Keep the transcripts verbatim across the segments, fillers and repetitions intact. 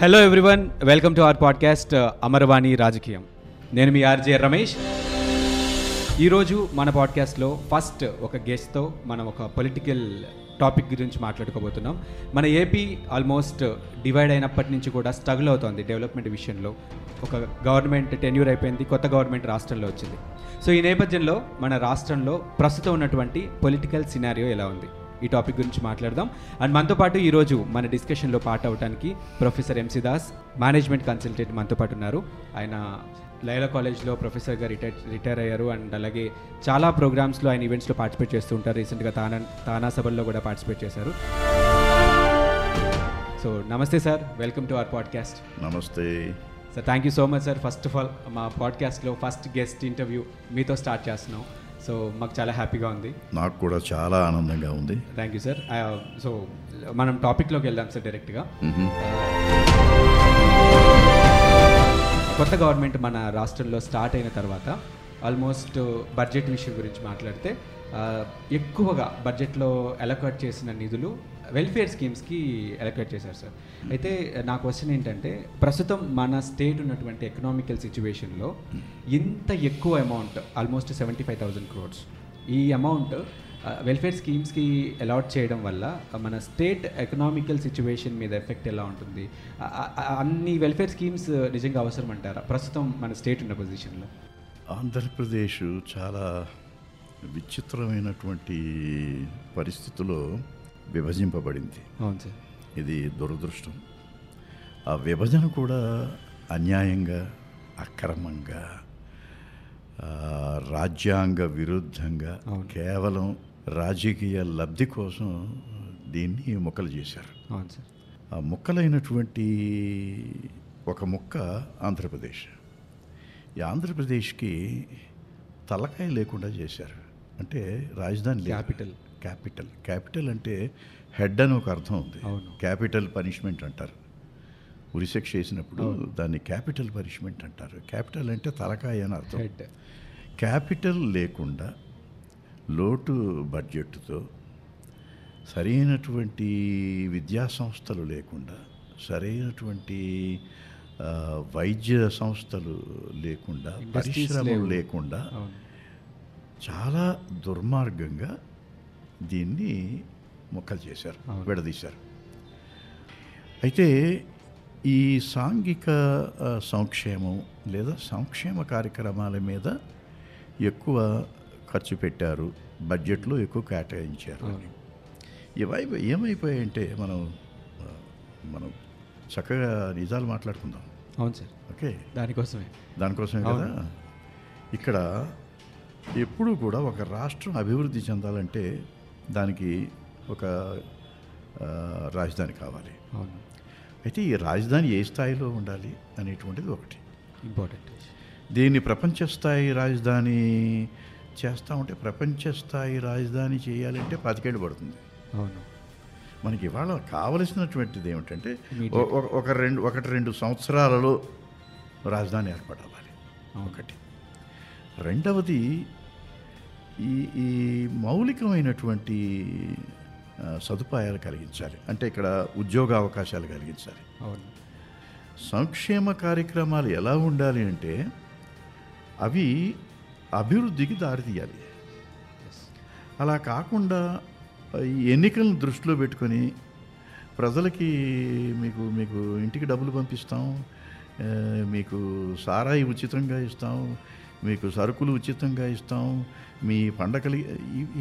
Hello everyone, welcome to our podcast Amaravani రాజకీయం. నేను మీ RJ Ramesh. ఈరోజు మన పాడ్కాస్ట్లో ఫస్ట్ ఒక గెస్ట్తో మనం ఒక పొలిటికల్ టాపిక్ గురించి మాట్లాడుకోబోతున్నాం. మన ఏపీ ఆల్మోస్ట్ డివైడ్ అయినప్పటి నుంచి కూడా స్ట్రగుల్ అవుతోంది డెవలప్మెంట్ విషయంలో. ఒక గవర్నమెంట్ టెన్యూర్ అయిపోయింది, కొత్త గవర్నమెంట్ రాష్ట్రంలో వచ్చింది. సో ఈ నేపథ్యంలో మన రాష్ట్రంలో ప్రస్తుతం ఉన్నటువంటి పొలిటికల్ సినారియో ఎలా ఉంది, ఈ టాపిక్ గురించి మాట్లాడదాం. అండ్ మనతో పాటు ఈరోజు మన డిస్కషన్లో పార్ట్ అవడానికి professor MC Das, management consultant, మనతో పాటు ఉన్నారు. ఆయన లైలా కాలేజ్లో ప్రొఫెసర్గా రిటైర్ రిటైర్ అయ్యారు. అండ్ అలాగే చాలా ప్రోగ్రామ్స్లో ఆయన ఈవెంట్స్లో పార్టిసిపేట్ చేస్తూ ఉంటారు. రీసెంట్గా తానా తానా సభల్లో కూడా పార్టిసిపేట్ చేశారు. సో నమస్తే sir, welcome to our podcast. నమస్తే sir, thank you so much sir. First of all మా పాడ్కాస్ట్లో ఫస్ట్ గెస్ట్ ఇంటర్వ్యూ మీతో స్టార్ట్ చేస్తున్నాం. సో మాకు చాలా హ్యాపీగా ఉంది. నాకు కూడా చాలా ఆనందంగా ఉంది. Thank you sir. సో మనం టాపిక్లోకి వెళ్దాం సార్ డైరెక్ట్గా. కొత్త గవర్నమెంట్ మన రాష్ట్రంలో స్టార్ట్ అయిన తర్వాత ఆల్మోస్ట్ బడ్జెట్ విషయం గురించి మాట్లాడితే ఎక్కువగా బడ్జెట్లో అలొకేట్ చేసిన నిధులు వెల్ఫేర్ స్కీమ్స్కి అలొకేట్ చేశారు సార్. అయితే నా క్వశ్చన్ ఏంటంటే, ప్రస్తుతం మన స్టేట్ ఉన్నటువంటి ఎకనామికల్ సిచ్యువేషన్లో ఇంత ఎక్కువ amount, almost seventy five thousand crores, ఈ అమౌంట్ వెల్ఫేర్ స్కీమ్స్కి అలాట్ చేయడం వల్ల మన స్టేట్ ఎకనామికల్ సిచ్యువేషన్ మీద ఎఫెక్ట్ ఎలా ఉంటుంది? అన్ని వెల్ఫేర్ స్కీమ్స్ నిజంగా అవసరం అంటారా ప్రస్తుతం మన స్టేట్ ఉన్న పొజిషన్లో? ఆంధ్రప్రదేశ్ చాలా విచిత్రమైనటువంటి పరిస్థితుల్లో విభజింపబడింది. అవును సార్, ఇది దురదృష్టం. ఆ విభజన కూడా అన్యాయంగా, అక్రమంగా, రాజ్యాంగ విరుద్ధంగా, కేవలం రాజకీయ లబ్ధి కోసం దీన్ని ముక్కలు చేశారు. అవును సార్. ఆ ముక్కలైనటువంటి ఒక ముక్క ఆంధ్రప్రదేశ్. ఈ ఆంధ్రప్రదేశ్కి తలకాయ లేకుండా చేశారు. అంటే రాజధాని క్యాపిటల్ క్యాపిటల్ క్యాపిటల్ అంటే హెడ్ అని ఒక అర్థం ఉంది. క్యాపిటల్ పనిష్మెంట్ అంటారు. ఉరిశిక్ష చేసినప్పుడు దాన్ని క్యాపిటల్ పనిష్మెంట్ అంటారు. క్యాపిటల్ అంటే తలకాయ అని అర్థం. క్యాపిటల్ లేకుండా, లోటు బడ్జెట్తో, సరైనటువంటి విద్యా సంస్థలు లేకుండా, సరైనటువంటి వైద్య సంస్థలు లేకుండా, పరిశ్రమలు లేకుండా చాలా దుర్మార్గంగా దీన్ని ముక్కలు చేశారు, విడదీశారు. అయితే ఈ సాంఘిక సంక్షేమం లేదా సంక్షేమ కార్యక్రమాల మీద ఎక్కువ ఖర్చు పెట్టారు, బడ్జెట్లో ఎక్కువ కేటాయించారు. ఇవై ఏమైపోయాయంటే, మనం మనం చక్కగా నిజాలు మాట్లాడుకుందాం. అవును సార్. ఓకే, దానికోసమే దానికోసమే కదా. ఇక్కడ ఎప్పుడూ కూడా ఒక రాష్ట్రం అభివృద్ధి చెందాలంటే దానికి ఒక రాజధాని కావాలి. అవును. అయితే ఈ రాజధాని ఏ స్థాయిలో ఉండాలి అనేటువంటిది ఒకటి ఇంపార్టెంట్. దీన్ని ప్రపంచ స్థాయి రాజధాని చేస్తామంటే, ప్రపంచ స్థాయి రాజధాని చేయాలంటే పాతికేళ్ళు పడుతుంది. అవును. మనకి ఇవాళ కావలసినటువంటిది ఏమిటంటే, ఒక రెండు ఒకటి రెండు సంవత్సరాలలో రాజధాని ఏర్పడవాలి. ఒకటి. రెండవది, ఈ ఈ మౌలికమైనటువంటి సదుపాయాలు కలిగించాలి. అంటే ఇక్కడ ఉద్యోగ అవకాశాలు కలిగించాలి. అవును. సంక్షేమ కార్యక్రమాలు ఎలా ఉండాలి అంటే అవి అభివృద్ధికి దారితీయాలి. అలా కాకుండా ఈ ఎన్నికలను దృష్టిలో పెట్టుకొని ప్రజలకి మీకు మీకు ఇంటికి డబ్బులు పంపిస్తాం, మీకు సారాయి ఉచితంగా ఇస్తాం, మీకు సరుకులు ఉచితంగా ఇస్తాం, మీ పండగలు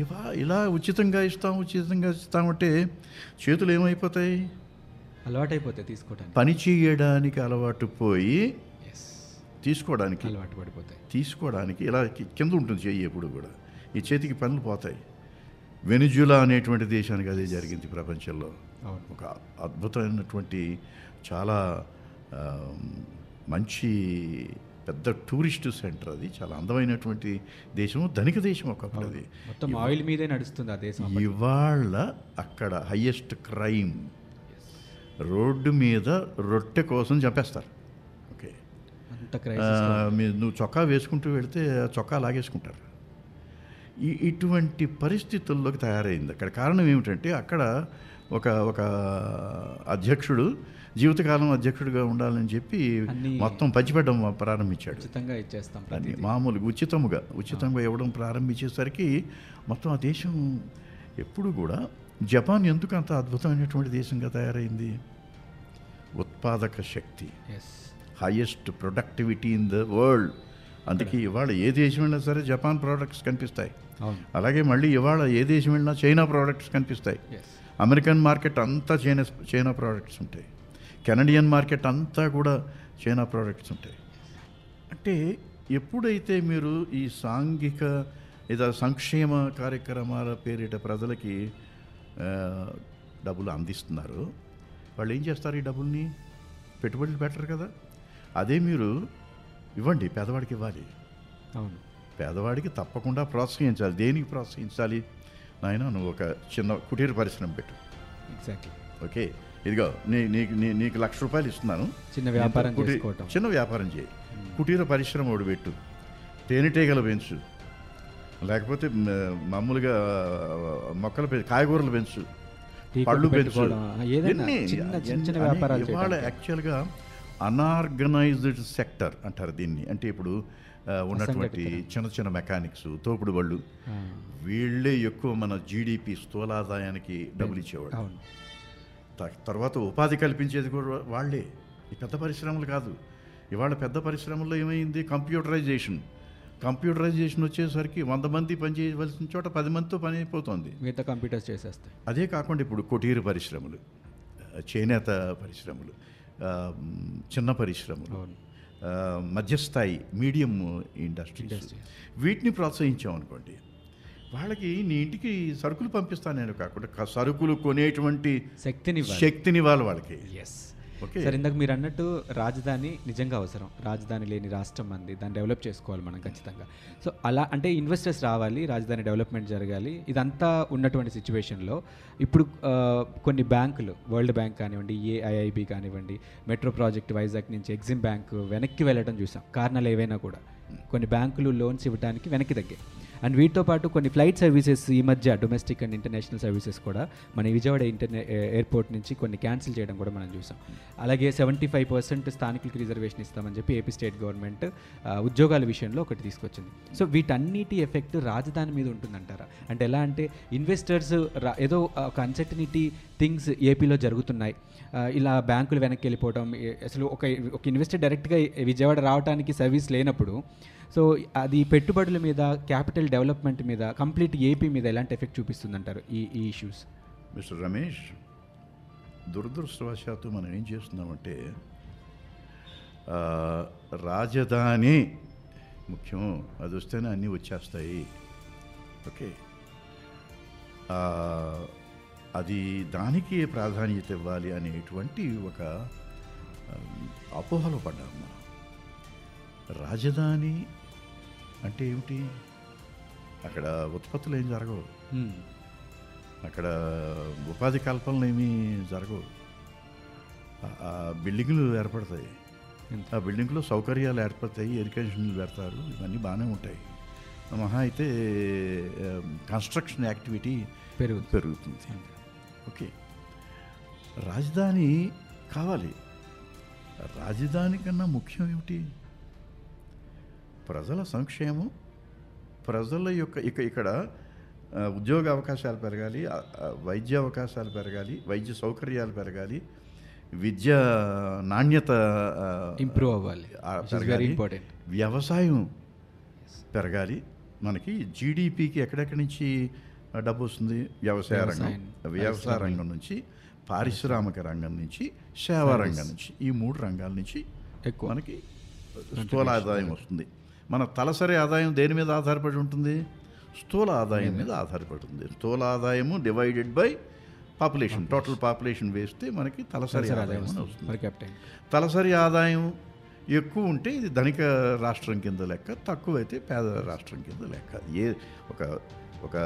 ఇవా ఇలా ఉచితంగా ఇస్తాం ఉచితంగా ఇస్తామంటే చేతులు ఏమైపోతాయి? అలవాటు అయిపోతాయి తీసుకోవడానికి. పని చేయడానికి అలవాటు పోయి తీసుకోవడానికి అలవాటు పడిపోతాయి. తీసుకోవడానికి ఇలా కింద ఉంటుంది చెయ్యి ఎప్పుడు కూడా. ఈ చేతికి పనులు పోతాయి. వెనుజులా అనేటువంటి దేశానికి అదే జరిగింది ప్రపంచంలో. ఒక అద్భుతమైనటువంటి చాలా మంచి పెద్ద టూరిస్ట్ సెంటర్, అది చాలా అందమైనటువంటి దేశము, ధనిక దేశం. ఒకప్పుడు అది మొత్తం ఆయిల్ మీదే నడుస్తుంది ఆ దేశం. ఇవాళ అక్కడ హయ్యెస్ట్ క్రైమ్, రోడ్డు మీద రొట్టె కోసం చంపేస్తారు. ఓకే, నువ్వు చొక్కా వేసుకుంటూ వెళితే చొక్కా లాగేసుకుంటారు. ఈ ఇటువంటి పరిస్థితుల్లోకి తయారైంది. అక్కడ కారణం ఏమిటంటే అక్కడ ఒక ఒక అధ్యక్షుడు జీవితకాలం అధ్యక్షుడిగా ఉండాలని చెప్పి మొత్తం పంచిపెట్టడం ప్రారంభించాడు. ఉచితంగా ఇచ్చేస్తాం అది మామూలుగా ఉచితముగా ఉచితంగా ఇవ్వడం ప్రారంభించేసరికి మొత్తం ఆ దేశం ఎప్పుడు కూడా జపాన్ ఎందుకు అంత అద్భుతమైనటువంటి దేశంగా తయారైంది? ఉత్పాదక శక్తి, highest productivity in the world. అందుకే ఇవాళ ఏ దేశం వెళ్ళినా సరే జపాన్ ప్రోడక్ట్స్ కనిపిస్తాయి. అలాగే మళ్ళీ ఇవాళ ఏ దేశం వెళ్ళినా చైనా ప్రోడక్ట్స్ కనిపిస్తాయి. అమెరికన్ మార్కెట్ అంతా చైనా చైనా ప్రోడక్ట్స్ ఉంటాయి. కెనడియన్ మార్కెట్ అంతా కూడా చైనా ప్రోడక్ట్స్ ఉంటాయి. అంటే ఎప్పుడైతే మీరు ఈ సాంఘిక లేదా సంక్షేమ కార్యక్రమాల పేరిట ప్రజలకి డబ్బులు అందిస్తున్నారు, వాళ్ళు ఏం చేస్తారు? ఈ డబ్బుల్ని పెట్టుబడులు పెట్టరు కదా. అదే మీరు ఇవ్వండి, పేదవాడికి ఇవ్వాలి. అవును, పేదవాడికి తప్పకుండా ప్రోత్సహించాలి. దేనికి ప్రోత్సహించాలి? నాయన నువ్వు ఒక చిన్న కుటీర పరిశ్రమ పెట్టు. ఎగ్జాక్ట్లీ. ఓకే, ఇదిగో నీ నీకు నీ నీకు లక్ష రూపాయలు ఇస్తున్నాను, చిన్న వ్యాపారం చిన్న వ్యాపారం చేయి, కుటీర పరిశ్రమ ఒకటి పెట్టు, తేనెటీగలు పెంచు, లేకపోతే మామూలుగా మొక్కలు పెంచు, కాయగూరలు పెంచు, పళ్ళు పెంచు. ఇవాళ యాక్చువల్గా అన్ఆర్గనైజ్డ్ సెక్టర్ అంటారు దీన్ని. అంటే ఇప్పుడు ఉన్నటువంటి చిన్న చిన్న మెకానిక్స్, తోపుడు వాళ్ళు, వీళ్ళే ఎక్కువ మన జీడిపి స్థూలాదాయానికి డబ్బులు ఇచ్చేవాళ్ళు. తర్వాత ఉపాధి కల్పించేది కూడా వాళ్ళే, ఈ పెద్ద పరిశ్రమలు కాదు. ఇవాళ పెద్ద పరిశ్రమల్లో ఏమైంది? కంప్యూటరైజేషన్. కంప్యూటరైజేషన్ వచ్చేసరికి వంద మంది పనిచేయవలసిన చోట పది మందితో పని అయిపోతుంది, మిగతా కంప్యూటర్స్ చేసేస్తాయి. అదే కాకుండా ఇప్పుడు కుటీర పరిశ్రమలు, చేనేత పరిశ్రమలు, చిన్న పరిశ్రమలు, మధ్యస్థాయి మీడియం ఇండస్ట్రీస్, వీటిని ప్రోత్సహించామనుకోండి, వాళ్ళకి నీ ఇంటికి సరుకులు పంపిస్తాను నేను కాకుండా సరుకులు కొనేటువంటి శక్తిని శక్తిని ఇవ్వాలి వాళ్ళకి. Yes, okay. సార్, ఇందాక మీరు అన్నట్టు రాజధాని నిజంగా అవసరం. రాజధాని లేని రాష్ట్రం అంది, దాన్ని డెవలప్ చేసుకోవాలి మనం ఖచ్చితంగా. సో అలా అంటే ఇన్వెస్టర్స్ రావాలి, రాజధాని డెవలప్మెంట్ జరగాలి. ఇదంతా ఉన్నటువంటి సిచ్యువేషన్లో ఇప్పుడు కొన్ని బ్యాంకులు, వరల్డ్ బ్యాంక్ కానివ్వండి, ఏఐఐబి కానివ్వండి, మెట్రో ప్రాజెక్ట్ వైజాగ్ నుంచి ఎక్సిమ్ బ్యాంక్ వెనక్కి వెళ్ళడం చూసాం. కారణాలు ఏవైనా కూడా కొన్ని బ్యాంకులు లోన్స్ ఇవ్వడానికి వెనక్కి తగ్గాయి. అండ్ వీటితో పాటు కొన్ని ఫ్లైట్ సర్వీసెస్ ఈ మధ్య డొమెస్టిక్ అండ్ ఇంటర్నేషనల్ సర్వీసెస్ కూడా మన విజయవాడ ఇంటర్నే ఎయిర్పోర్ట్ నుంచి కొన్ని క్యాన్సిల్ చేయడం కూడా మనం చూసాం. అలాగే సెవెంటీ ఫైవ్ పర్సెంట్ స్థానికులకు రిజర్వేషన్ ఇస్తామని చెప్పి ఏపీ స్టేట్ గవర్నమెంట్ ఉద్యోగాల విషయంలో ఒకటి తీసుకొచ్చింది. సో వీటన్నిటి ఎఫెక్ట్ రాజధాని మీద ఉంటుందంటారా? అంటే ఎలా అంటే ఇన్వెస్టర్స్ ఏదో ఒక అన్సర్టనిటీ థింగ్స్ ఏపీలో జరుగుతున్నాయి, ఇలా బ్యాంకులు వెనక్కి వెళ్ళిపోవడం, అసలు ఒక ఒక ఇన్వెస్టర్ డైరెక్ట్గా విజయవాడ రావడానికి సర్వీస్ లేనప్పుడు సో అది పెట్టుబడుల మీద, క్యాపిటల్ డెవలప్మెంట్ మీద, కంప్లీట్ ఏపీ మీద ఎలాంటి ఎఫెక్ట్ చూపిస్తుందంటారు ఈ ఈ ఇష్యూస్? మిస్టర్ రమేష్, దురదృష్టవశాత్తు మనం ఏం చేస్తున్నామంటే రాజధాని ముఖ్యం, అది వస్తేనే అన్నీ వచ్చేస్తాయి. ఓకే, అది దానికి ప్రాధాన్యత ఇవ్వాలి అనేటువంటి ఒక అపోహలో పడ్డాము మనం. రాజధాని అంటే ఏమిటి? అక్కడ ఉత్పత్తులు ఏం జరగవు, అక్కడ ఉపాధి కల్పనలు ఏమీ జరగవు. ఆ బిల్డింగులు ఏర్పడతాయి, ఆ బిల్డింగ్లో సౌకర్యాలు ఏర్పడతాయి, ఎడ్యుకేషన్లు పెడతారు, ఇవన్నీ బాగానే ఉంటాయి. మహా అయితే కన్స్ట్రక్షన్ యాక్టివిటీ పెరుగుతుంది. ఓకే, రాజధాని కావాలి. రాజధాని కన్నా ముఖ్యం ఏమిటి? ప్రజల సంక్షేమం, ప్రజల యొక్క ఇక ఇక్కడ ఉద్యోగ అవకాశాలు పెరగాలి, వైద్య అవకాశాలు పెరగాలి, వైద్య సౌకర్యాలు పెరగాలి, విద్య నాణ్యత ఇంప్రూవ్ అవ్వాలి పెరగాలి, వ్యవసాయం పెరగాలి. మనకి జీడిపికి ఎక్కడెక్కడి నుంచి డబ్బు వస్తుంది? వ్యవసాయ రంగం, వ్యవసాయ రంగం నుంచి, పారిశ్రామిక రంగం నుంచి, సేవా రంగం నుంచి, ఈ మూడు రంగాల నుంచి ఎక్కువ మనకి స్థూల ఆదాయం వస్తుంది. మన తలసరి ఆదాయం దేని మీద ఆధారపడి ఉంటుంది? స్థూల ఆదాయం మీద ఆధారపడి ఉంటుంది. స్థూల ఆదాయము divided by population, total population వేస్తే మనకి తలసరి ఆదాయం వస్తుంది. తలసరి ఆదాయం ఎక్కువ ఉంటే ఇది ధనిక రాష్ట్రం కింద లెక్క, తక్కువైతే పేద రాష్ట్రం కింద లెక్క. ఏ ఒక ఒక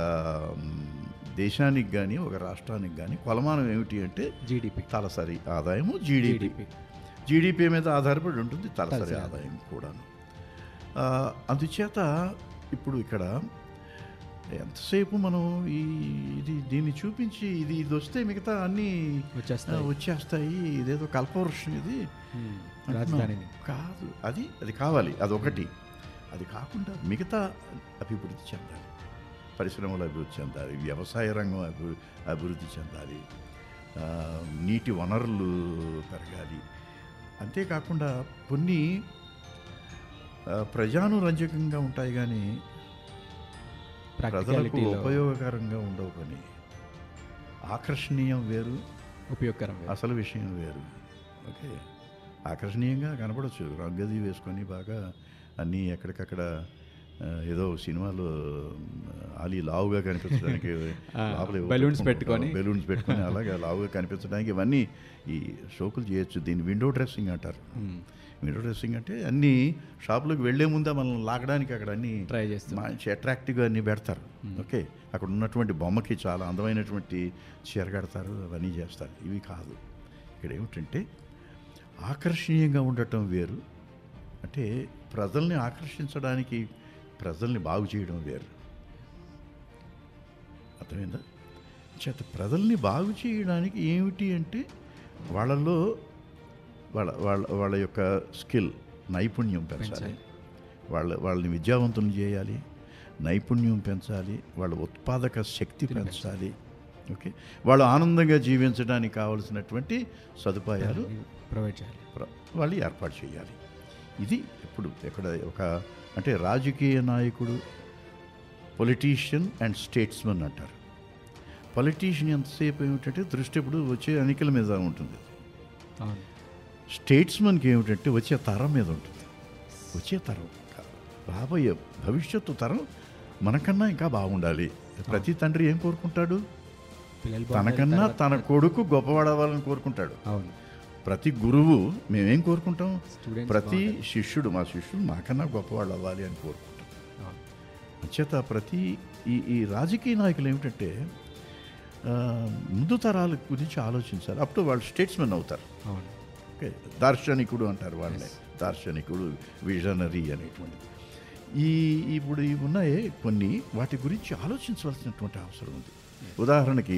దేశానికి కానీ ఒక రాష్ట్రానికి కానీ కొలమానం ఏమిటి అంటే జీడిపి, తలసరి ఆదాయము జీడిపి. జీడిపి మీద ఆధారపడి ఉంటుంది తలసరి ఆదాయం కూడాను. అందుచేత ఇప్పుడు ఇక్కడ ఎంతసేపు మనం ఈ ఇది దీన్ని చూపించి ఇది ఇది వస్తే మిగతా అన్నీ వచ్చేస్తాయి వచ్చేస్తాయి ఇదేదో కల్పవృక్షం ఇది కాదు, అది అది కావాలి, అదొకటి. అది కాకుండా మిగతా అభివృద్ధి చెందాలి, పరిశ్రమలు అభివృద్ధి చెందాలి, వ్యవసాయ రంగం అభి అభివృద్ధి చెందాలి, నీటి వనరులు పెరగాలి. అంతేకాకుండా కొన్ని ప్రజానురంజకంగా ఉంటాయి కానీ ప్రజలకు ఉపయోగకరంగా ఉండవు, కానీ ఆకర్షణీయం వేరు, ఉపయోగకరం అసలు విషయం వేరు. ఓకే, ఆకర్షణీయంగా కనపడవచ్చు, రంగది వేసుకొని బాగా అన్నీ ఎక్కడికక్కడ ఏదో సినిమాలో అలీ లావుగా కనిపించడానికి బెలూన్స్ పెట్టుకొని బెలూన్స్ పెట్టుకొని అలాగే లావుగా కనిపించడానికి ఇవన్నీ ఈ షోకులు చేయొచ్చు. దీన్ని విండో డ్రెస్సింగ్ అంటారు. విండో డ్రెస్సింగ్ అంటే అన్ని షాపులకు వెళ్లే ముందే మనం లాగడానికి అక్కడ అన్ని ట్రై చేస్తాం, మంచి అట్రాక్టివ్గా అన్నీ పెడతారు. ఓకే, అక్కడ ఉన్నటువంటి బొమ్మకి చాలా అందమైనటువంటి చీర కడతారు, అవన్నీ చేస్తారు. ఇవి కాదు, ఇక్కడ ఏమిటంటే ఆకర్షణీయంగా ఉండటం వేరు, అంటే ప్రజల్ని ఆకర్షించడానికి ప్రజల్ని బాగు చేయడం వేరు. అర్థమైందా? చేత ప్రజల్ని బాగు చేయడానికి ఏమిటి అంటే వాళ్ళలో వాళ్ళ వాళ్ళ వాళ్ళ యొక్క స్కిల్ నైపుణ్యం పెంచాలి, వాళ్ళ వాళ్ళని విద్యావంతులు చేయాలి, నైపుణ్యం పెంచాలి, వాళ్ళ ఉత్పాదక శక్తి పెంచాలి. ఓకే, వాళ్ళు ఆనందంగా జీవించడానికి కావలసినటువంటి సదుపాయాలు ప్రొవైడ్ చేయాలి, వాళ్ళు ఏర్పాటు చేయాలి. ఇది ఇప్పుడు ఎక్కడ ఒక అంటే రాజకీయ నాయకుడు, పొలిటీషియన్ అండ్ స్టేట్స్మెన్ అంటారు. పొలిటీషియన్ ఎంతసేపు ఏమిటంటే దృష్టి ఇప్పుడు వచ్చే ఎన్నికల మీద ఉంటుంది, స్టేట్స్మెన్కి ఏమిటంటే వచ్చే తరం మీద ఉంటుంది. వచ్చే తరం రాబోయే భవిష్యత్తు తరం మనకన్నా ఇంకా బాగుండాలి. ప్రతి తండ్రి ఏం కోరుకుంటాడు? తనకన్నా తన కొడుకు గొప్పవాడవ్వాలని కోరుకుంటాడు. ప్రతి గురువు మేమేం కోరుకుంటాం? ప్రతి శిష్యుడు, మా శిష్యుడు మాకన్నా గొప్పవాళ్ళు అవ్వాలి అని కోరుకుంటాం. అంచేత ప్రతి ఈ ఈ రాజకీయ నాయకులు ఏమిటంటే ముందు తరాల గురించి ఆలోచించాలి. అప్పుడు వాళ్ళు స్టేట్స్మెన్ అవుతారు. ఓకే, దార్శనికుడు అంటారు వాళ్ళని, దార్శనికుడు, విజనరీ అనేటువంటిది. ఈ ఇప్పుడు ఇవి ఉన్నాయే కొన్ని, వాటి గురించి ఆలోచించవలసినటువంటి అవసరం ఉంది. ఉదాహరణకి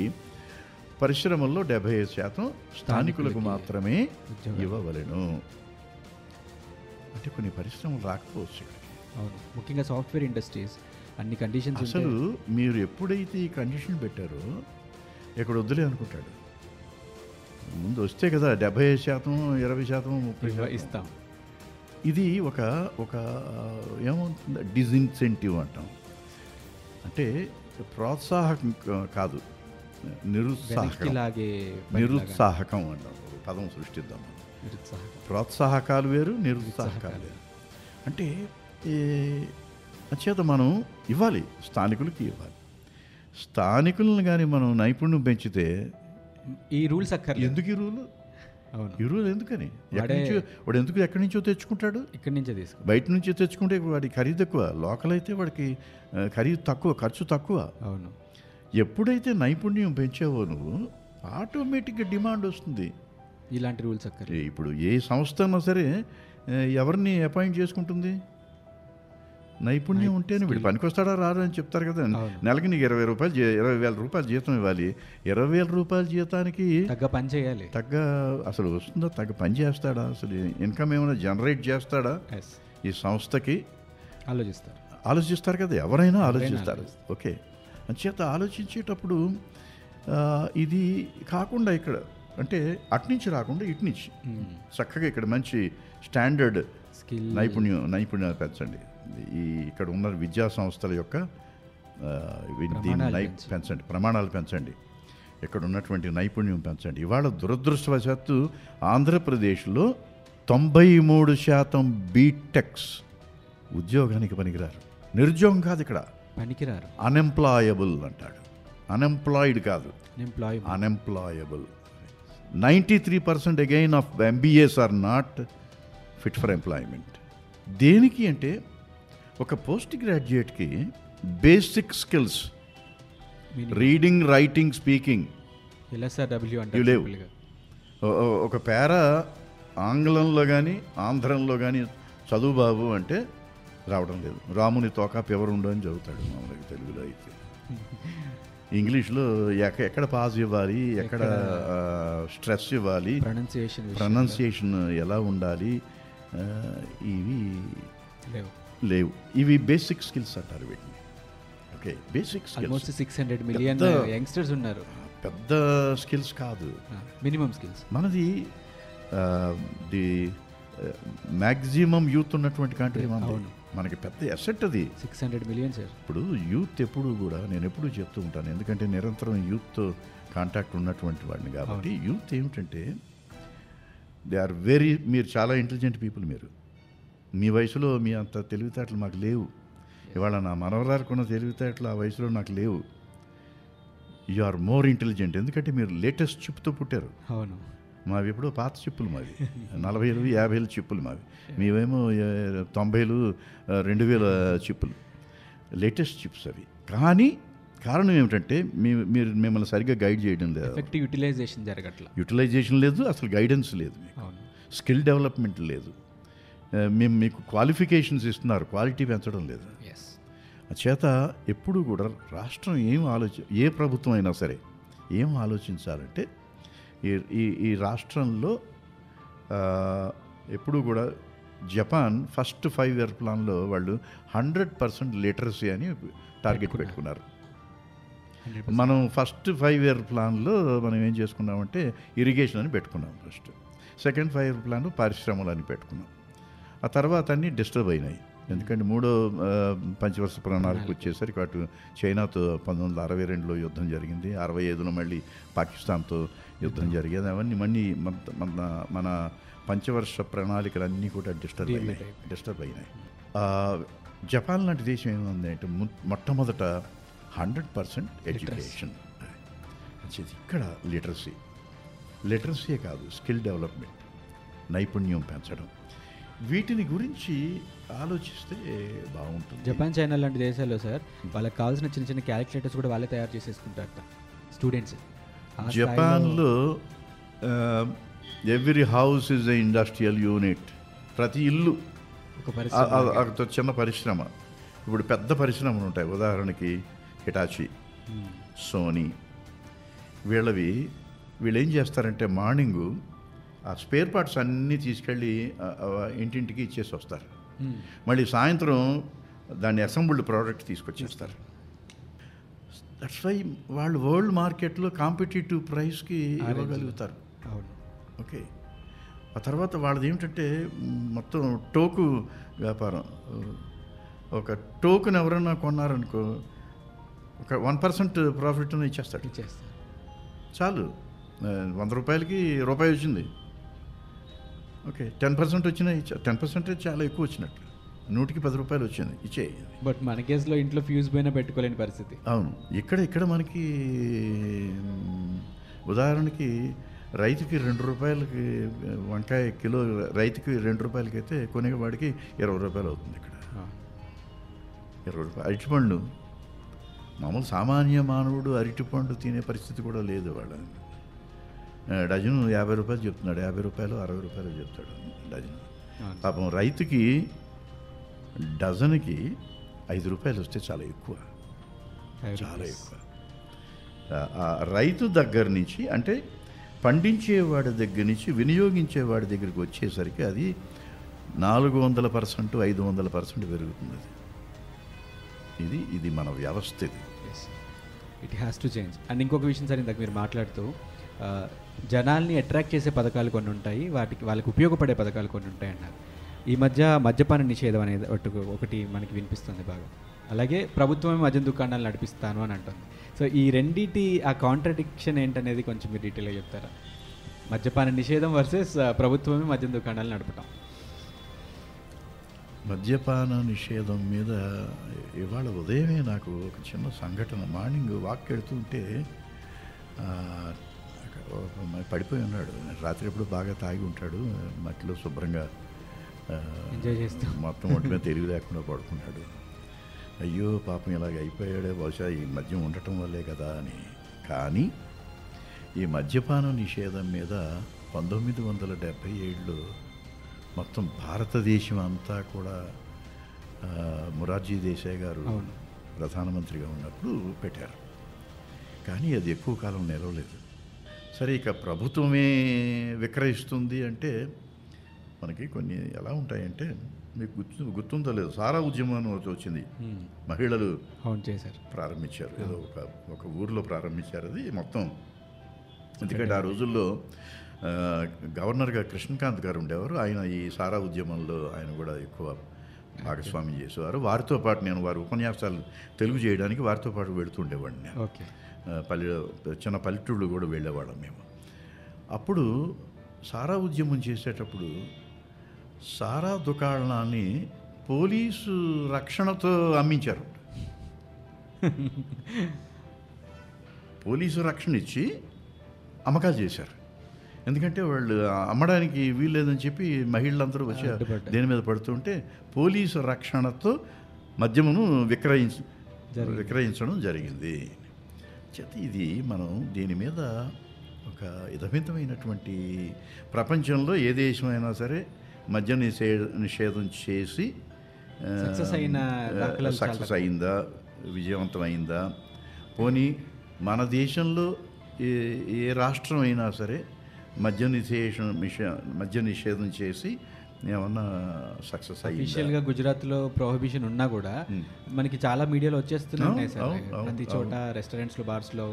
పరిశ్రమల్లో డెబ్బై ఐదు శాతం స్థానికులకు మాత్రమే ఇవ్వవలెను అంటే కొన్ని పరిశ్రమలు రాకపోవచ్చు ఇక్కడికి. అవును, ముఖ్యంగా సాఫ్ట్వేర్ ఇండస్ట్రీస్ అన్ని కండిషన్స్. అసలు మీరు ఎప్పుడైతే ఈ కండిషన్ పెట్టారో ఇక్కడ వద్దులే అనుకుంటాడు. ముందు వస్తే కదా డెబ్బై ఐదు శాతం ఇరవై శాతం ముప్పై ఇస్తాం. ఇది ఒక ఒక ఏమవుతుంది, డిజిన్సెంటివ్ అంటాం. అంటే ప్రోత్సాహకం కాదు, నిరుత్సాహకం నిరుత్సాహకం అంటాం. పదం సృష్టిద్దాం. ప్రోత్సాహకాలు వేరు, నిరుత్సాహకాలు వేరు. అంటే చేత మనం ఇవ్వాలి, స్థానికులకి ఇవ్వాలి. స్థానికులను కానీ మనం నైపుణ్యం పెంచితే ఈ రూల్స్ అక్కర్లేదు. ఎందుకు ఈ రూల్? ఈ రూల్ ఎందుకని? వాడు ఎందుకు ఎక్కడి నుంచో తెచ్చుకుంటాడు, ఇక్కడి నుంచే తీసుకు బయట నుంచే తెచ్చుకుంటే వాడికి ఖరీదు ఎక్కువ. లోకల్ అయితే వాడికి ఖరీదు తక్కువ, ఖర్చు తక్కువ. అవును, ఎప్పుడైతే నైపుణ్యం పెంచావో నువ్వు ఆటోమేటిక్గా డిమాండ్ వస్తుంది. ఇలాంటి రూల్స్ అక్కడ ఇప్పుడు ఏ సంస్థ అయినా సరే ఎవరిని అపాయింట్ చేసుకుంటుంది? నైపుణ్యం ఉంటేనే. వీడు పనికి వస్తాడా రాడు అని చెప్తారు కదా. నెలకి నీకు ఇరవై రూపాయలు ఇరవై వేల రూపాయలు జీతం ఇవ్వాలి. ఇరవై వేల రూపాయల జీతానికి తగ్గ పని చేయాలి. తగ్గ అసలు వస్తుందా? తగ్గ పని చేస్తాడా? అసలు ఇన్కమ్ ఏమైనా జనరేట్ చేస్తాడా ఈ సంస్థకి? ఆలోచిస్తారు ఆలోచిస్తారు కదా, ఎవరైనా ఆలోచిస్తారు. ఓకే, అంచేత ఆలోచించేటప్పుడు ఇది కాకుండా ఇక్కడ అంటే అట్నుంచి రాకుండా ఇటునుంచి చక్కగా ఇక్కడ మంచి స్టాండర్డ్ స్కిల్ నైపుణ్యం నైపుణ్యం పెంచండి. ఈ ఇక్కడ ఉన్న విద్యా సంస్థల యొక్క నై పెంచండి, ప్రమాణాలు పెంచండి, ఇక్కడ ఉన్నటువంటి నైపుణ్యం పెంచండి. ఇవాళ దురదృష్టవశాత్తు ఆంధ్రప్రదేశ్లో తొంభై మూడు శాతం బీటెక్స్ ఉద్యోగానికి పనికిరారు. నిరుద్యోగం కాదు ఇక్కడ, పనికిరారు, అన్ఎంప్లాయబుల్ అంటాడు. అన్ఎంప్లాయిడ్ కాదు, unemployable. Ninety three percent again of MBAs are not fit for employment. దేనికి అంటే ఒక పోస్ట్ గ్రాడ్యుయేట్కి basic skills reading, writing, speaking లేవు. ఒక పేర ఆంగ్లంలో కానీ ఆంధ్రంలో కానీ చదువు బాబు అంటే రావడం లేదు. రాముని తోక పెవరుండో అని చదువుతాడు మామూలుగా తెలుగులో అయితే. ఇంగ్లీష్లో ఎక్క ఎక్కడ పాజ్ ఇవ్వాలి, ఎక్కడ స్ట్రెస్ ఇవ్వాలి, ప్రొనౌన్సియేషన్ ప్రొనౌన్సియేషన్ ఎలా ఉండాలి, ఇవి లేవు. ఇవి బేసిక్ స్కిల్స్ అంటారు వీటిని. Okay, basic skills. Six hundred million youngsters ఉన్నారు. పెద్ద స్కిల్స్ కాదు, మినిమం స్కిల్స్. మనది ది మ్యాక్సిమం యూత్ ఉన్నటువంటి కంట్రీ మనది. మనకి పెద్ద అసెట్ అది, సిక్స్ హండ్రెడ్ మిలియన్ సార్. ఇప్పుడు యూత్ ఎప్పుడు కూడా నేను ఎప్పుడూ చెప్తూ ఉంటాను, ఎందుకంటే నిరంతరం యూత్తో కాంటాక్ట్ ఉన్నటువంటి వాడిని కాబట్టి. యూత్ ఏమిటంటే దే ఆర్ వెరీ, మీరు చాలా ఇంటెలిజెంట్ పీపుల్. మీరు మీ వయసులో మీ అంత తెలివితేటలు మాకు లేవు. ఇవాళ నా మనవరాలకు ఉన్న తెలివితేటలు ఆ వయసులో నాకు లేవు. యు ఆర్ మోర్ ఇంటెలిజెంట్, ఎందుకంటే మీరు లేటెస్ట్ చిప్తో పుట్టారు. అవును, మావి ఎప్పుడో పాత చిప్పులు, మావి నలభై ఏళ్ళు యాభై ఏళ్ళు చిప్పులు మావి. మీవేమో తొంభైలు రెండు వేల చిప్పులు, లేటెస్ట్ చిప్స్ అవి. కానీ కారణం ఏమిటంటే మీ మీరు మిమ్మల్ని సరిగ్గా గైడ్ చేయడం లేదు, ఎఫెక్టివ్ యూటిలైజేషన్ జరగట్లేదు, యూటిలైజేషన్ లేదు, అసలు గైడెన్స్ లేదు, స్కిల్ డెవలప్మెంట్ లేదు. మేము మీకు క్వాలిఫికేషన్స్ ఇస్తున్నారు, క్వాలిటీ పెంచడం లేదు. చేత ఎప్పుడు కూడా రాష్ట్రం ఏం ఆలోచి ఏ ప్రభుత్వం అయినా సరే ఏం ఆలోచించాలంటే ఈ ఈ రాష్ట్రంలో ఎప్పుడూ కూడా జపాన్ ఫస్ట్ ఫైవ్ ఇయర్ ప్లాన్లో వాళ్ళు హండ్రెడ్ పర్సెంట్ లిటరసీ అని టార్గెట్ పెట్టుకున్నారు. మనం ఫస్ట్ ఫైవ్ ఇయర్ ప్లాన్లో మనం ఏం చేసుకున్నామంటే ఇరిగేషన్ అని పెట్టుకున్నాం ఫస్ట్. సెకండ్ ఫైవ్ ఇయర్ ప్లాన్లో పరిశ్రమలు అని పెట్టుకున్నాం. ఆ తర్వాత అన్నీ డిస్టర్బ్ అయినాయి, ఎందుకంటే మూడో పంచవర్ష ప్రణాళిక వచ్చేసరికి అటు చైనాతో పంతొమ్మిది వందల అరవై రెండులో యుద్ధం జరిగింది, అరవై ఐదులో మళ్ళీ పాకిస్తాన్తో యుద్ధం జరిగేది. అవన్నీ మళ్ళీ మన మన పంచవర్ష ప్రణాళికలన్నీ కూడా డిస్టర్బ్ అయినాయి డిస్టర్బ్ అయినాయి జపాన్ లాంటి దేశం ఏముంది అంటే మొట్టమొదట హండ్రెడ్ పర్సెంట్ ఎడ్యుకేషన్. ఇక్కడ లిటరసీ, లిటరసీయే కాదు స్కిల్ డెవలప్మెంట్, నైపుణ్యం పెంచడం, వీటిని గురించి ఆలోచిస్తే బాగుంటుంది. జపాన్, చైనా లాంటి దేశాల్లో సార్ వాళ్ళకి కావాల్సిన చిన్న చిన్న క్యాలిక్యులేటర్స్ కూడా వాళ్ళే తయారు చేసేసుకుంటారట స్టూడెంట్స్. జపాన్లో every house is a industrial unit. ప్రతి ఇల్లు ఒక చిన్న పరిశ్రమ. ఇప్పుడు పెద్ద పరిశ్రమలు ఉంటాయి, ఉదాహరణకి హిటాచి, సోనీ. వీళ్ళవి వీళ్ళు ఏం చేస్తారంటే మార్నింగు ఆ స్పేర్ పార్ట్స్ అన్నీ తీసుకెళ్ళి ఇంటింటికి ఇచ్చేసి వస్తారు. మళ్ళీ సాయంత్రం దాన్ని అసెంబుల్డ్ ప్రోడక్ట్ తీసుకొచ్చేస్తారు. దట్స్ వై వాళ్ళు వరల్డ్ మార్కెట్లో కాంపిటేటివ్ ప్రైస్కి ఇవ్వగలుగుతారు. ఓకే, ఆ తర్వాత వాళ్ళది ఏమిటంటే మొత్తం టోకు వ్యాపారం. ఒక టోకును ఎవరైనా కొన్నారనుకో, ఒక వన్ పర్సెంట్ ప్రాఫిట్ ఇచ్చేస్తాడు. ఇచ్చేస్తారు చాలు, వంద రూపాయలకి రూపాయి వచ్చింది. ఓకే, టెన్ పర్సెంట్ వచ్చినా ఇచ్చా, టెన్ పర్సెంటే చాలా ఎక్కువ వచ్చినట్లు, నూటికి పది రూపాయలు వచ్చింది ఇచ్చే. బట్ మన కేసులో ఇంట్లో ఫ్యూజ్ పైన పెట్టుకోలేని పరిస్థితి. అవును, ఇక్కడ ఇక్కడ మనకి ఉదాహరణకి రైతుకి రెండు రూపాయలకి వంకాయ కిలో, రైతుకి రెండు రూపాయలకైతే కొనేవాడికి ఇరవై రూపాయలు అవుతుంది. ఇక్కడ ఇరవై రూపాయలు అరటిపండు, మామూలు సామాన్య మానవుడు అరటిపండు తినే పరిస్థితి కూడా లేదు. వాళ్ళని డజను యాభై రూపాయలు చెప్తున్నాడు, యాభై రూపాయలు అరవై రూపాయలు చెప్తాడు డజను. పాపం రైతుకి డజన్కి ఐదు రూపాయలు వస్తే చాలా ఎక్కువ, చాలా ఎక్కువ. రైతు దగ్గర నుంచి, అంటే పండించేవాడి దగ్గర నుంచి వినియోగించేవాడి దగ్గరికి వచ్చేసరికి అది నాలుగు వందల పర్సెంట్ ఐదు వందల పర్సెంట్ పెరుగుతుంది. అది ఇది ఇది మన వ్యవస్థ. ఇది it has to change. And ఇంకొక విషయం సార్, ఇందాక మీరు మాట్లాడుతూ జనాల్ని అట్రాక్ట్ చేసే పథకాలు కొన్ని ఉంటాయి, వాటికి వాళ్ళకి ఉపయోగపడే పథకాలు కొన్ని ఉంటాయి అన్నారు. ఈ మధ్య మద్యపాన నిషేధం అనేది ఒకటి మనకి వినిపిస్తుంది బాగా. అలాగే ప్రభుత్వమే మద్యం దుకాణాలు నడిపిస్తాను అని అంటుంది. సో ఈ రెండింటి ఆ కాంట్రడిక్షన్ ఏంటనేది కొంచెం మీరు డీటెయిల్గా చెప్తారా? మద్యపాన నిషేధం వర్సెస్ ప్రభుత్వమే మద్యం దుకాణాలు నడపటం. మద్యపాన నిషేధం మీద ఇవాళ ఉదయమే నాకు ఒక చిన్న సంఘటన. మార్నింగ్ వాక్ వెళ్తుంటే పడిపోయి ఉన్నాడు. రాత్రి ఎప్పుడు బాగా తాగి ఉంటాడు, మట్టిలో శుభ్రంగా ఎంజాయ్ చేస్తూ మొత్తం ఒంటి మీద తెలివి లేకుండా పడుకున్నాడు. అయ్యో పాపం ఇలాగ అయిపోయాడే, బహుశా ఈ మద్యం ఉండటం వల్లే కదా అని. కానీ ఈ మద్యపాన నిషేధం మీద పంతొమ్మిది వందల డెబ్భై ఏడులో మొత్తం భారతదేశం అంతా కూడా మురార్జీ దేశాయ్ గారు ప్రధానమంత్రిగా ఉన్నప్పుడు పెట్టారు. కానీ అది ఎక్కువ కాలం నిలవలేదు. సరే ఇక ప్రభుత్వమే విక్రయిస్తుంది అంటే మనకి కొన్ని ఎలా ఉంటాయంటే, మీకు గుర్తు గుర్తుందో లేదు, సారా ఉద్యమం వచ్చింది, మహిళలు ప్రారంభించారు, ఏదో ఒక ఒక ఊరిలో ప్రారంభించారు. అది మొత్తం ఎందుకంటే ఆ రోజుల్లో గవర్నర్గా కృష్ణకాంత్ గారు ఉండేవారు. ఆయన ఈ సారా ఉద్యమంలో ఆయన కూడా ఎక్కువ భాగస్వామ్యం చేసేవారు. వారితో పాటు నేను వారి ఉపన్యాసాలు తెలుగు చేయడానికి వారితో పాటు వెళుతుండేవాడిని నేను. పల్లె చిన్న పల్లెటూళ్ళు కూడా వెళ్ళేవాళ్ళం మేము. అప్పుడు సారా ఉద్యమం చేసేటప్పుడు సారా దుకాణాన్ని పోలీసు రక్షణతో అమ్మించారు. పోలీసు రక్షణ ఇచ్చి అమ్మకాలు చేశారు. ఎందుకంటే వాళ్ళు అమ్మడానికి వీల్లేదని చెప్పి మహిళలందరూ వచ్చి దేని మీద పడుతుంటే పోలీసు రక్షణతో మద్యమును విక్రయించ విక్రయించడం జరిగింది. చేత ఇది మనం దీని మీద ఒక విధమైనటువంటి, ప్రపంచంలో ఏ దేశమైనా సరే మద్య నిషే నిషేధం చేసి సక్సెస్ అయిందా, విజయవంతం అయిందా? పోనీ మన దేశంలో ఏ ఏ రాష్ట్రం అయినా సరే మద్య నిషేధం మద్య నిషేధం చేసి ఏమన్నా సక్సెస్ అయ్యింది? అఫీషియల్గా గుజరాత్లో ప్రొహిబిషన్ ఉన్నా కూడా మనకి చాలా మీడియాలో వచ్చేస్తున్నాయి సార్, ప్రతి చోట రెస్టారెంట్స్లో బార్స్లో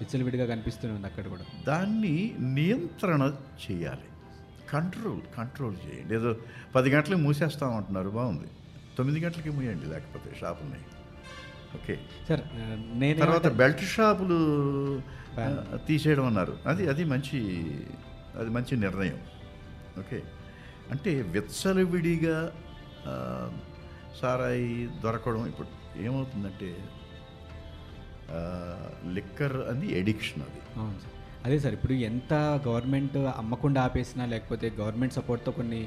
విచ్చలవిడిగా కనిపిస్తుంది. అక్కడ కూడా దాన్ని నియంత్రణ చేయాలి, కంట్రోల్ కంట్రోల్ చేయండి. ఏదో పది గంటలకు మూసేస్తామంటున్నారు, బాగుంది, తొమ్మిది గంటలకి మూయండి, లేకపోతే షాపులు. ఓకే సార్, నేను తర్వాత బెల్ట్ షాపులు తీసేయడం అన్నారు. అది అది మంచి అది మంచి నిర్ణయం. ఓకే, అంటే విచ్చలవిడిగా సారాయి దొరకడం. ఇప్పుడు ఏమవుతుందంటే లిక్కర్ అది ఎడిక్షన్. అది అదే సార్, ఇప్పుడు ఎంత గవర్నమెంట్ అమ్మకుండా ఆపేసినా లేకపోతే గవర్నమెంట్ సపోర్ట్తో కొన్ని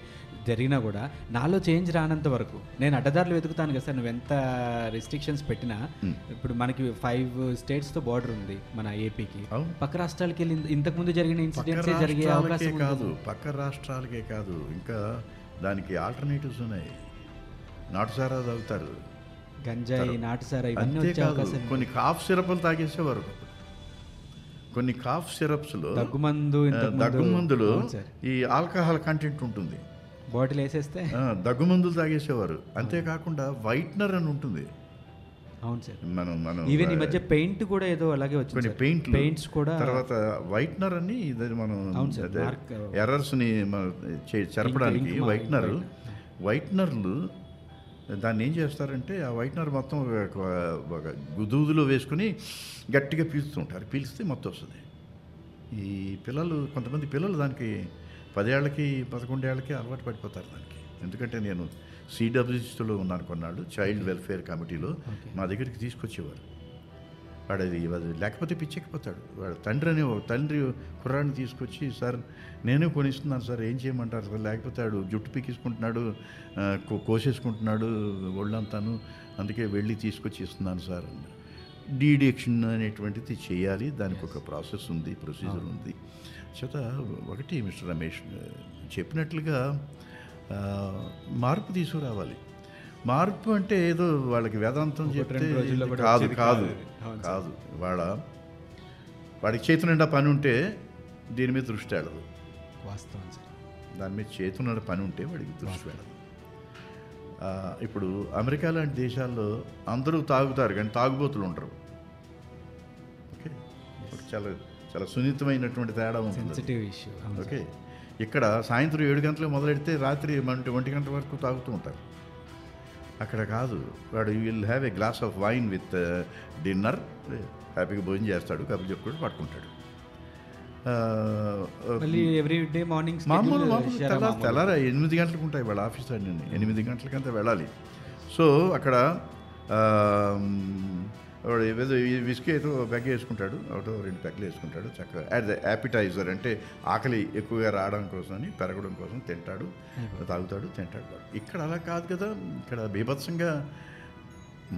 జరిగినా కూడా నాలో చేంజ్ రానంత వరకు నేను అడ్డదారులు వెతుకుతాను కదా సార్. నువ్వెంత రెస్ట్రిక్షన్స్ పెట్టినా, ఇప్పుడు మనకి ఫైవ్ స్టేట్స్తో బార్డర్ ఉంది మన ఏపీకి, పక్క రాష్ట్రాలకి వెళ్ళి ఇంతకుముందు జరిగిన ఇన్సిడెంట్స్ జరిగే అవకాశం కాదు. పక్క రాష్ట్రాలకే కాదు, ఇంకా దానికి ఆల్టర్నేటివ్స్ ఉన్నాయి. నాటుసారా తాగుతారు, గంజాయి, నాటుసారా, ఇవన్నీ వచ్చే అవకాశం. కొన్ని కాఫ్ సిరప్లు తాగేసేవారు. కొన్ని కాఫ్ సిరప్స్లో దగ్గుమందు దగ్గుమందులో ఈ ఆల్కహాల్ కంటెంట్ ఉంటుంది. బాటిల్ వేసేస్తే దగ్గుమందులు తాగేసేవారు. అంతేకాకుండా వైట్నర్ అని ఉంటుంది. అవును సార్, మనం మనం ఈవెన్ ఈ మధ్య పెయింట్ కూడా ఏదో అలాగే వచ్చింది. పెయింట్ పెయింట్స్ కూడా తర్వాత వైట్నర్ అని మనం ఎర్రర్స్ని చెరపడానికి వైట్నర్ వైట్నర్లు దాన్ని ఏం చేస్తారంటే ఆ వైట్నర్ మొత్తం ఒక గుదూదులో వేసుకుని గట్టిగా పీల్చుతుంటారు. పీల్స్తే మొత్తం వస్తుంది. ఈ పిల్లలు, కొంతమంది పిల్లలు దానికి పదేళ్ళకి పదకొండేళ్ళకి అలవాటు పడిపోతారు దానికి. ఎందుకంటే నేను సిడబ్ల్యూసీలో ఉన్నాను కొన్నాళ్ళు, చైల్డ్ వెల్ఫేర్ కమిటీలో. మా దగ్గరికి తీసుకొచ్చేవారు. వాడది అది లేకపోతే పిచ్చెక్కిపోతాడు. వాడు తండ్రి అనే తండ్రి కుర్రాడిని తీసుకొచ్చి, సార్ నేనే కొనిస్తున్నాను సార్, ఏం చేయమంటారు సార్, లేకపోతే వాడు జుట్టు పీకేసుకుంటున్నాడు, కోసేసుకుంటున్నాడు ఒళ్ళంతాను, అందుకే వెళ్ళి తీసుకొచ్చి ఇస్తున్నాను సార్. డీడిక్షన్ అనేటువంటిది చేయాలి, దానికి ఒక ప్రాసెస్ ఉంది, ప్రొసీజర్ ఉంది. చేత ఒకటి మిస్టర్ రమేష్ చెప్పినట్లుగా మార్పు తీసుకురావాలి. మార్పు అంటే ఏదో వాళ్ళకి వేదాంతం చెప్పే కాదు కాదు కాదు వాళ్ళ వాడికి చేతి నిండా పని ఉంటే దీని మీద దృష్టి వెళ్ళదు. వాస్తవం సార్, దాని మీద చేతి నిండా పని ఉంటే వాడికి దృష్టి వెళ్ళదు. ఇప్పుడు అమెరికా లాంటి దేశాల్లో అందరూ తాగుతారు, కానీ తాగుబోతులు ఉంటారు. ఓకే, చాలా చాలా సున్నితమైనటువంటి తేడా ఉంటుంది. ఓకే, ఇక్కడ సాయంత్రం ఏడు గంటలకు మొదలెడితే రాత్రి మన ఒంటి గంటల వరకు తాగుతూ ఉంటారు. అక్కడ కాదు, వాడు you will have a glass of wine with dinner, హ్యాపీగా భోజనం చేస్తాడు, కబుర్లు చెప్పుకుంటూ పట్టుకుంటాడు. మామూలు మామూలు తెల్లారా ఎనిమిది గంటలకు ఉంటాయి వాళ్ళ ఆఫీస్ అని, నేను ఎనిమిది గంటలకంతా వెళ్ళాలి. సో అక్కడ వాడు ఏదో విస్కీ అయితే పెగ్ వేసుకుంటాడు, ఒకటో రెండు పెగ్లు వేసుకుంటాడు, చక్కగా యాట్ ద యాపిటైజర్ అంటే ఆకలి ఎక్కువగా రావడం కోసం అని, పెరగడం కోసం తింటాడు, తాగుతాడు, తింటాడు. ఇక్కడ అలా కాదు కదా, ఇక్కడ బీభత్సంగా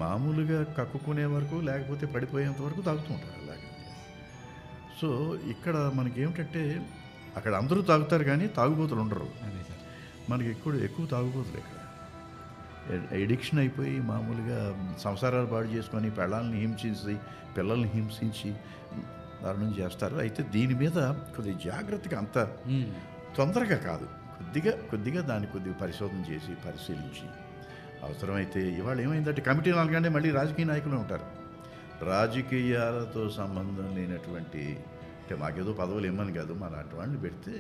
మామూలుగా కక్కుకునే వరకు లేకపోతే పడిపోయేంత వరకు తాగుతూ ఉంటారు అలాగే. సో ఇక్కడ మనకేమిటంటే అక్కడ అందరూ తాగుతారు, కానీ తాగుబోతులు ఉండరు. మనకి ఎక్కువ ఎక్కువ తాగుబోతులు ఇక్కడ. ఎడిక్షన్ అయిపోయి మామూలుగా సంసారాలు పాడు చేసుకొని పెళ్ళాలని హింసించి పిల్లల్ని హింసించి దారుణం చేస్తారు. అయితే దీని మీద కొద్దిగా జాగ్రత్తగా, అంత తొందరగా కాదు, కొద్దిగా కొద్దిగా దాన్ని కొద్దిగా పరిశోధన చేసి పరిశీలించి అవసరమైతే. ఇవాళ ఏమైందంటే కమిటీ నాలుగంటే మళ్ళీ రాజకీయ నాయకులు ఉంటారు, రాజకీయాలతో సంబంధం లేనటువంటి, అంటే మాకేదో పదవులు ఇమ్మని కాదు, మన అటువంటి పెడితే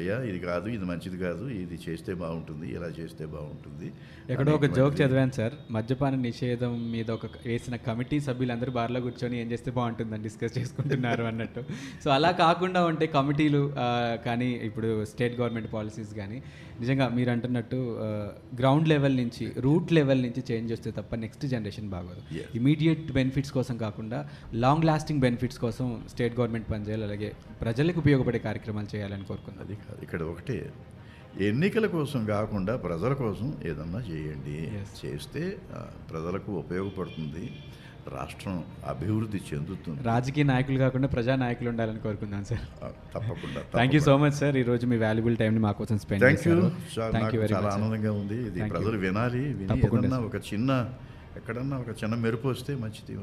అయ్యా ఇది కాదు, ఇది మంచిది కాదు, ఇది చేస్తే బాగుంటుంది, ఇలా చేస్తే బాగుంటుంది. ఎక్కడో ఒక జోక్ చదివాను సార్, మద్యపాన నిషేధం మీద ఒక వేసిన కమిటీ సభ్యులందరూ బార్లో కూర్చొని ఏం చేస్తే బాగుంటుందని డిస్కస్ చేసుకుంటున్నారు అన్నట్టు. సో అలా కాకుండా ఉంటే కమిటీలు కానీ ఇప్పుడు స్టేట్ గవర్నమెంట్ పాలసీస్ కానీ నిజంగా మీరు అంటున్నట్టు గ్రౌండ్ లెవెల్ నుంచి, రూట్ లెవెల్ నుంచి చేంజ్ వస్తే తప్ప నెక్స్ట్ జనరేషన్ బాగోదు. ఇమీడియట్ బెనిఫిట్స్ కోసం కాకుండా లాంగ్ లాస్టింగ్ బెనిఫిట్స్ కోసం స్టేట్ గవర్నమెంట్ పనిచేయాలి, అలాగే ప్రజలకు ఉపయోగపడే కార్యక్రమాలు చేయాలని కోరుకున్నది. ఇక్కడ ఒకటే, ఎన్నికల కోసం కాకుండా ప్రజల కోసం ఏదన్నా చేయండి, చేస్తే ప్రజలకు ఉపయోగపడుతుంది, రాష్ట్రం అభివృద్ధి చెందుతుంది. రాజకీయ నాయకులు కాకుండా ప్రజా నాయకులు ఉండాలని కోరుకుందాం సార్. తప్పకుండా. Thank you so much sir, ఈ రోజు మీ వాల్యుబుల్ టైం ని మా కోసం స్పెండ్ చేశారు. Thank you very much. చాలా ఆనందంగా ఉంది, ఇది ప్రజలు వినాలి, విని ఏదన్నా ఒక చిన్న ఎక్కడన్నా ఒక చిన్న మెరుపు వస్తే మంచిది.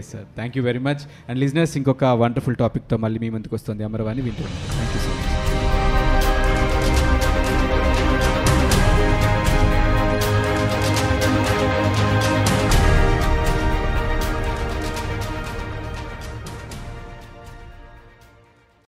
Yes sir, thank you very much. And listeners, ఇంకొక వండర్ఫుల్ టాపిక్తో మళ్ళీ మీ ముందుకు వస్తుంది అమరవాణి. వింటున్నాను. Thank you sir.